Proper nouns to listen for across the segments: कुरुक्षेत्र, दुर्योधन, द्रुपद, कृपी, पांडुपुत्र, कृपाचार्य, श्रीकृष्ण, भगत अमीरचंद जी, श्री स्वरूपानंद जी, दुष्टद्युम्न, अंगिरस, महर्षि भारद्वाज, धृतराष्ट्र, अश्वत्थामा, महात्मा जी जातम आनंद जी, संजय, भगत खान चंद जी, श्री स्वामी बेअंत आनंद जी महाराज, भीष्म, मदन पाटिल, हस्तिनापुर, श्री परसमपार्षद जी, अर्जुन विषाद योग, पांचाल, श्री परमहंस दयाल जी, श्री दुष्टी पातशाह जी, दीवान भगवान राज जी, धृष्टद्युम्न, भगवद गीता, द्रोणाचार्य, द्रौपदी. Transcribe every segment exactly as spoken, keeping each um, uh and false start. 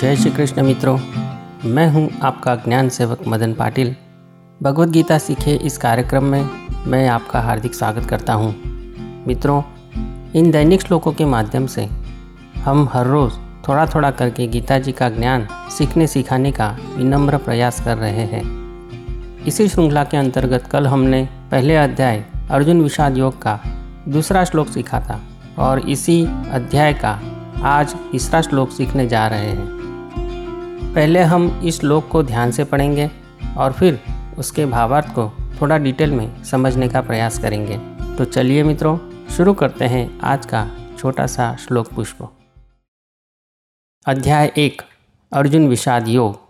जय श्री कृष्ण मित्रों, मैं हूं आपका ज्ञान सेवक मदन पाटिल। भगवद गीता सीखे इस कार्यक्रम में मैं आपका हार्दिक स्वागत करता हूं। मित्रों, इन दैनिक श्लोकों के माध्यम से हम हर रोज़ थोड़ा थोड़ा करके गीता जी का ज्ञान सीखने सिखाने का विनम्र प्रयास कर रहे हैं। इसी श्रृंखला के अंतर्गत कल हमने पहले अध्याय अर्जुन विषाद योग का दूसरा श्लोक सीखा था और इसी अध्याय का आज तीसरा श्लोक सीखने जा रहे हैं। पहले हम इस श्लोक को ध्यान से पढ़ेंगे और फिर उसके भावार्थ को थोड़ा डिटेल में समझने का प्रयास करेंगे। तो चलिए मित्रों, शुरू करते हैं आज का छोटा सा श्लोक पुष्प। अध्याय एक, अर्जुन विषाद योग,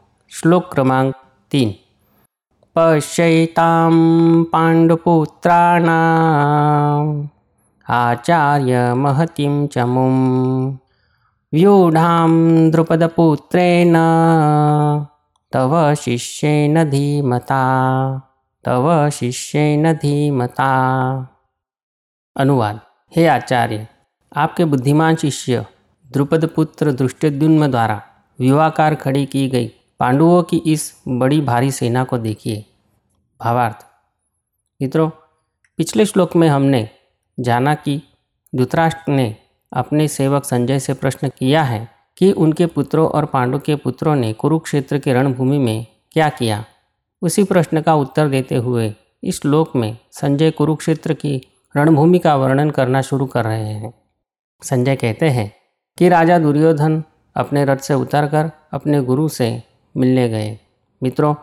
श्लोक क्रमांक तीन। पश्यतां पांडुपुत्राणां आचार्य महतिं च मुम् व्यूढ़ां द्रुपदपुत्रेण तव शिष्येन धीमता तव शिष्येन धीमता। अनुवाद। हे आचार्य, आपके बुद्धिमान शिष्य द्रुपदपुत्र दुष्टद्युम्न द्वारा विवाकार खड़ी की गई पांडवों की इस बड़ी भारी सेना को देखिए। भावार्थ। मित्रों, पिछले श्लोक में हमने जाना कि धृतराष्ट्र ने अपने सेवक संजय से प्रश्न किया है कि उनके पुत्रों और पांडु के पुत्रों ने कुरुक्षेत्र के रणभूमि में क्या किया। उसी प्रश्न का उत्तर देते हुए इस श्लोक में संजय कुरुक्षेत्र की रणभूमि का वर्णन करना शुरू कर रहे हैं। संजय कहते हैं कि राजा दुर्योधन अपने रथ से उतरकर अपने गुरु से मिलने गए। मित्रों,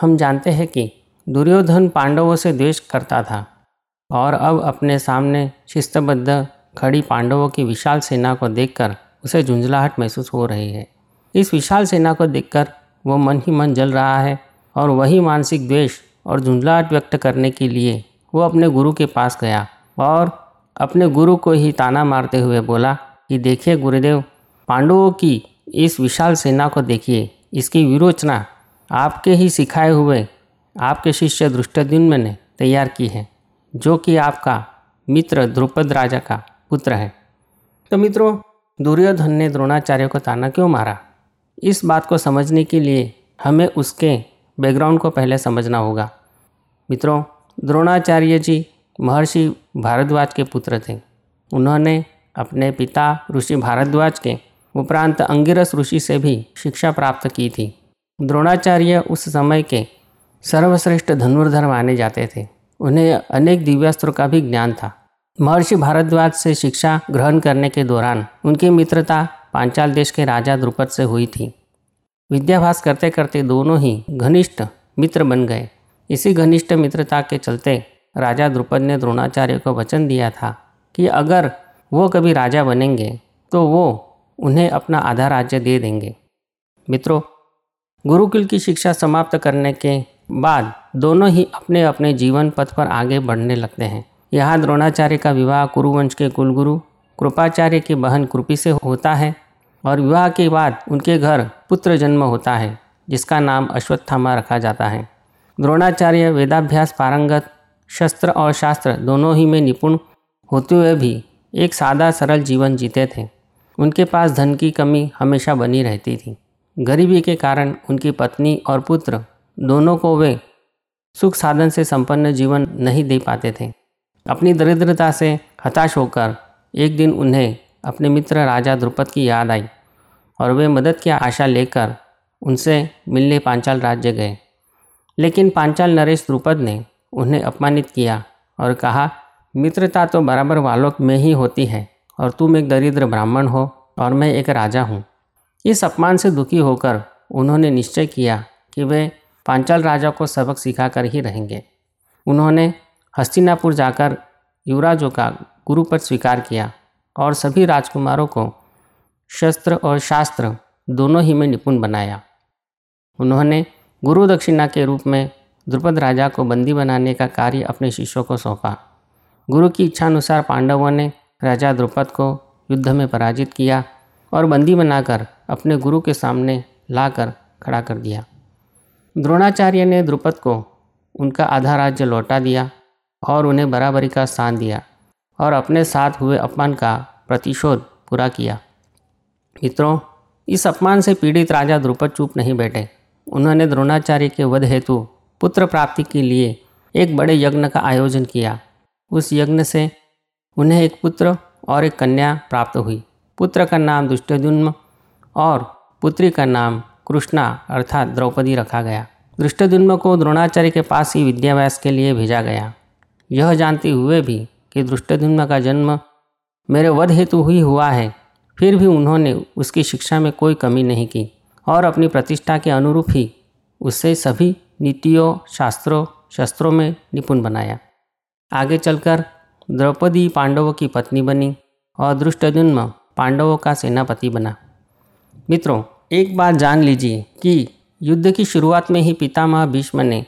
हम जानते हैं कि दुर्योधन पांडवों से द्वेष करता था और अब अपने सामने शिस्तबद्ध खड़ी पांडवों की विशाल सेना को देखकर उसे झुंझलाहट महसूस हो रही है। इस विशाल सेना को देखकर वो मन ही मन जल रहा है और वही मानसिक द्वेष और झुंझलाहट व्यक्त करने के लिए वो अपने गुरु के पास गया और अपने गुरु को ही ताना मारते हुए बोला कि देखिए गुरुदेव, पांडवों की इस विशाल सेना को देखिए, इसकी विरोचना आपके ही सिखाए हुए आपके शिष्य धृष्टद्युम्न ने तैयार की है, जो कि आपका मित्र द्रुपद राजा का पुत्र है। तो मित्रों, दुर्योधन ने द्रोणाचार्य को ताना क्यों मारा, इस बात को समझने के लिए हमें उसके बैकग्राउंड को पहले समझना होगा। मित्रों, द्रोणाचार्य जी महर्षि भारद्वाज के पुत्र थे। उन्होंने अपने पिता ऋषि भारद्वाज के उपरांत अंगिरस ऋषि से भी शिक्षा प्राप्त की थी। द्रोणाचार्य उस समय के सर्वश्रेष्ठ धनुर्धर माने जाते थे। उन्हें अनेक दिव्यास्त्रों का भी ज्ञान था। महर्षि भारद्वाज से शिक्षा ग्रहण करने के दौरान उनकी मित्रता पांचाल देश के राजा द्रुपद से हुई थी। विद्याभ्यास करते करते दोनों ही घनिष्ठ मित्र बन गए। इसी घनिष्ठ मित्रता के चलते राजा द्रुपद ने द्रोणाचार्य को वचन दिया था कि अगर वो कभी राजा बनेंगे तो वो उन्हें अपना आधा राज्य दे देंगे। मित्रों, गुरुकुल की शिक्षा समाप्त करने के बाद दोनों ही अपने अपने जीवन पथ पर आगे बढ़ने लगते हैं। यहाँ द्रोणाचार्य का विवाह कुरुवंश के कुलगुरु कृपाचार्य की बहन कृपी से होता है और विवाह के बाद उनके घर पुत्र जन्म होता है, जिसका नाम अश्वत्थामा रखा जाता है। द्रोणाचार्य वेदाभ्यास पारंगत, शस्त्र और शास्त्र दोनों ही में निपुण होते हुए भी एक सादा सरल जीवन जीते थे। उनके पास धन की कमी हमेशा बनी रहती थी। गरीबी के कारण उनकी पत्नी और पुत्र दोनों को वे सुख साधन से संपन्न जीवन नहीं दे पाते थे। अपनी दरिद्रता से हताश होकर एक दिन उन्हें अपने मित्र राजा द्रुपद की याद आई और वे मदद की आशा लेकर उनसे मिलने पांचाल राज्य गए। लेकिन पांचाल नरेश द्रुपद ने उन्हें अपमानित किया और कहा, मित्रता तो बराबर वालों में ही होती है और तुम एक दरिद्र ब्राह्मण हो और मैं एक राजा हूँ। इस अपमान से दुखी होकर उन्होंने निश्चय किया कि वे पांचाल राजा को सबक सिखा कर ही रहेंगे। उन्होंने हस्तिनापुर जाकर युवराजों का गुरुपद स्वीकार किया और सभी राजकुमारों को शस्त्र और शास्त्र दोनों ही में निपुण बनाया। उन्होंने गुरु दक्षिणा के रूप में द्रुपद राजा को बंदी बनाने का कार्य अपने शिष्यों को सौंपा। गुरु की इच्छानुसार पांडवों ने राजा द्रुपद को युद्ध में पराजित किया और बंदी बनाकर अपने गुरु के सामने लाकर खड़ा कर दिया। द्रोणाचार्य ने द्रुपद को उनका आधा राज्य लौटा दिया और उन्हें बराबरी का स्थान दिया और अपने साथ हुए अपमान का प्रतिशोध पूरा किया। मित्रों, इस अपमान से पीड़ित राजा द्रुपद चुप नहीं बैठे। उन्होंने द्रोणाचार्य के वध हेतु पुत्र प्राप्ति के लिए एक बड़े यज्ञ का आयोजन किया। उस यज्ञ से उन्हें एक पुत्र और एक कन्या प्राप्त हुई। पुत्र का नाम दुष्टद्युम्न और पुत्री का नाम कृष्णा अर्थात द्रौपदी रखा गया। धृष्टद्युम्न को द्रोणाचार्य के पास ही विद्याभ्यास के लिए भेजा गया। यह जानते हुए भी कि धृष्टद्युम्न का जन्म मेरे वध हेतु ही हुआ है, फिर भी उन्होंने उसकी शिक्षा में कोई कमी नहीं की और अपनी प्रतिष्ठा के अनुरूप ही उससे सभी नीतियों, शास्त्रों, शस्त्रों में निपुण बनाया। आगे चलकर द्रौपदी पांडवों की पत्नी बनी और धृष्टद्युम्न पांडवों का सेनापति बना। मित्रों, एक बात जान लीजिए कि युद्ध की शुरुआत में ही पितामह भीष्म ने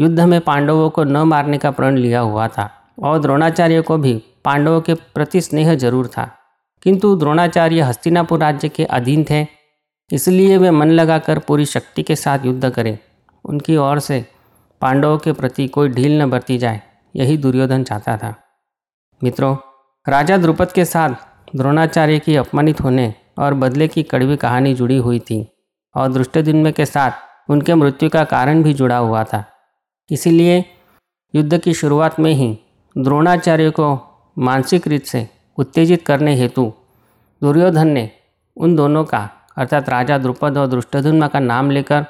युद्ध में पांडवों को न मारने का प्रण लिया हुआ था और द्रोणाचार्य को भी पांडवों के प्रति स्नेह जरूर था, किंतु द्रोणाचार्य हस्तिनापुर राज्य के अधीन थे, इसलिए वे मन लगाकर पूरी शक्ति के साथ युद्ध करें। उनकी ओर से पांडवों के प्रति कोई ढील न बरती जाए, यही दुर्योधन चाहता था। मित्रों, राजा द्रुपद के साथ द्रोणाचार्य की अपमानित होने और बदले की कड़वी कहानी जुड़ी हुई थी और धृष्टद्युम्न के साथ उनके मृत्यु का कारण भी जुड़ा हुआ था। इसीलिए युद्ध की शुरुआत में ही द्रोणाचार्य को मानसिक रीत से उत्तेजित करने हेतु दुर्योधन ने उन दोनों का अर्थात राजा द्रुपद और धृष्टद्युम्न का नाम लेकर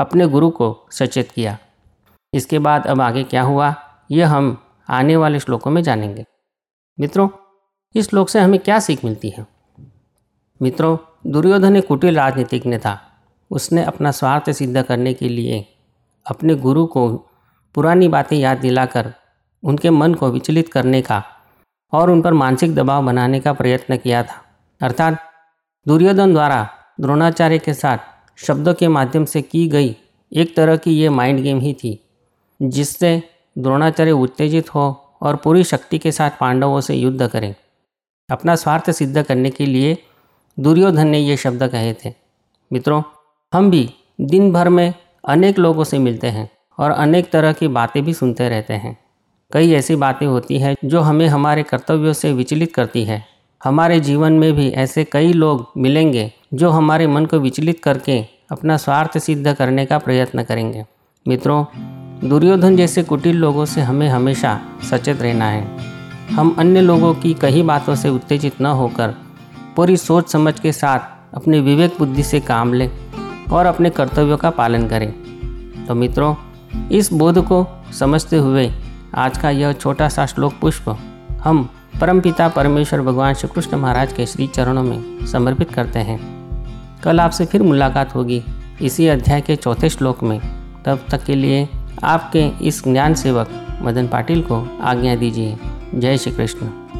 अपने गुरु को सचेत किया। इसके बाद अब आगे क्या हुआ, ये हम आने वाले श्लोकों में जानेंगे। मित्रों, इस श्लोक से हमें क्या सीख मिलती है? मित्रों, दुर्योधन एक कुटिल राजनीतिज्ञ था। उसने अपना स्वार्थ सिद्ध करने के लिए अपने गुरु को पुरानी बातें याद दिलाकर उनके मन को विचलित करने का और उन पर मानसिक दबाव बनाने का प्रयत्न किया था। अर्थात दुर्योधन द्वारा द्रोणाचार्य के साथ शब्दों के माध्यम से की गई एक तरह की ये माइंड गेम ही थी, जिससे द्रोणाचार्य उत्तेजित हो और पूरी शक्ति के साथ पांडवों से युद्ध करें। अपना स्वार्थ सिद्ध करने के लिए दुर्योधन ने ये शब्द कहे थे। मित्रों, हम भी दिन भर में अनेक लोगों से मिलते हैं और अनेक तरह की बातें भी सुनते रहते हैं। कई ऐसी बातें होती हैं जो हमें हमारे कर्तव्यों से विचलित करती है। हमारे जीवन में भी ऐसे कई लोग मिलेंगे जो हमारे मन को विचलित करके अपना स्वार्थ सिद्ध करने का प्रयत्न करेंगे। मित्रों, दुर्योधन जैसे कुटिल लोगों से हमें हमेशा सचेत रहना है। हम अन्य लोगों की कई बातों से उत्तेजित न होकर पूरी सोच समझ के साथ अपने विवेक बुद्धि से काम लें और अपने कर्तव्यों का पालन करें। तो मित्रों, इस बोध को समझते हुए आज का यह छोटा सा श्लोक पुष्प हम परमपिता परमेश्वर भगवान श्री कृष्ण महाराज के श्री चरणों में समर्पित करते हैं। कल आपसे फिर मुलाकात होगी इसी अध्याय के चौथे श्लोक में। तब तक के लिए आपके इस ज्ञान सेवक मदन पाटिल को आज्ञा दीजिए। जय श्री कृष्ण।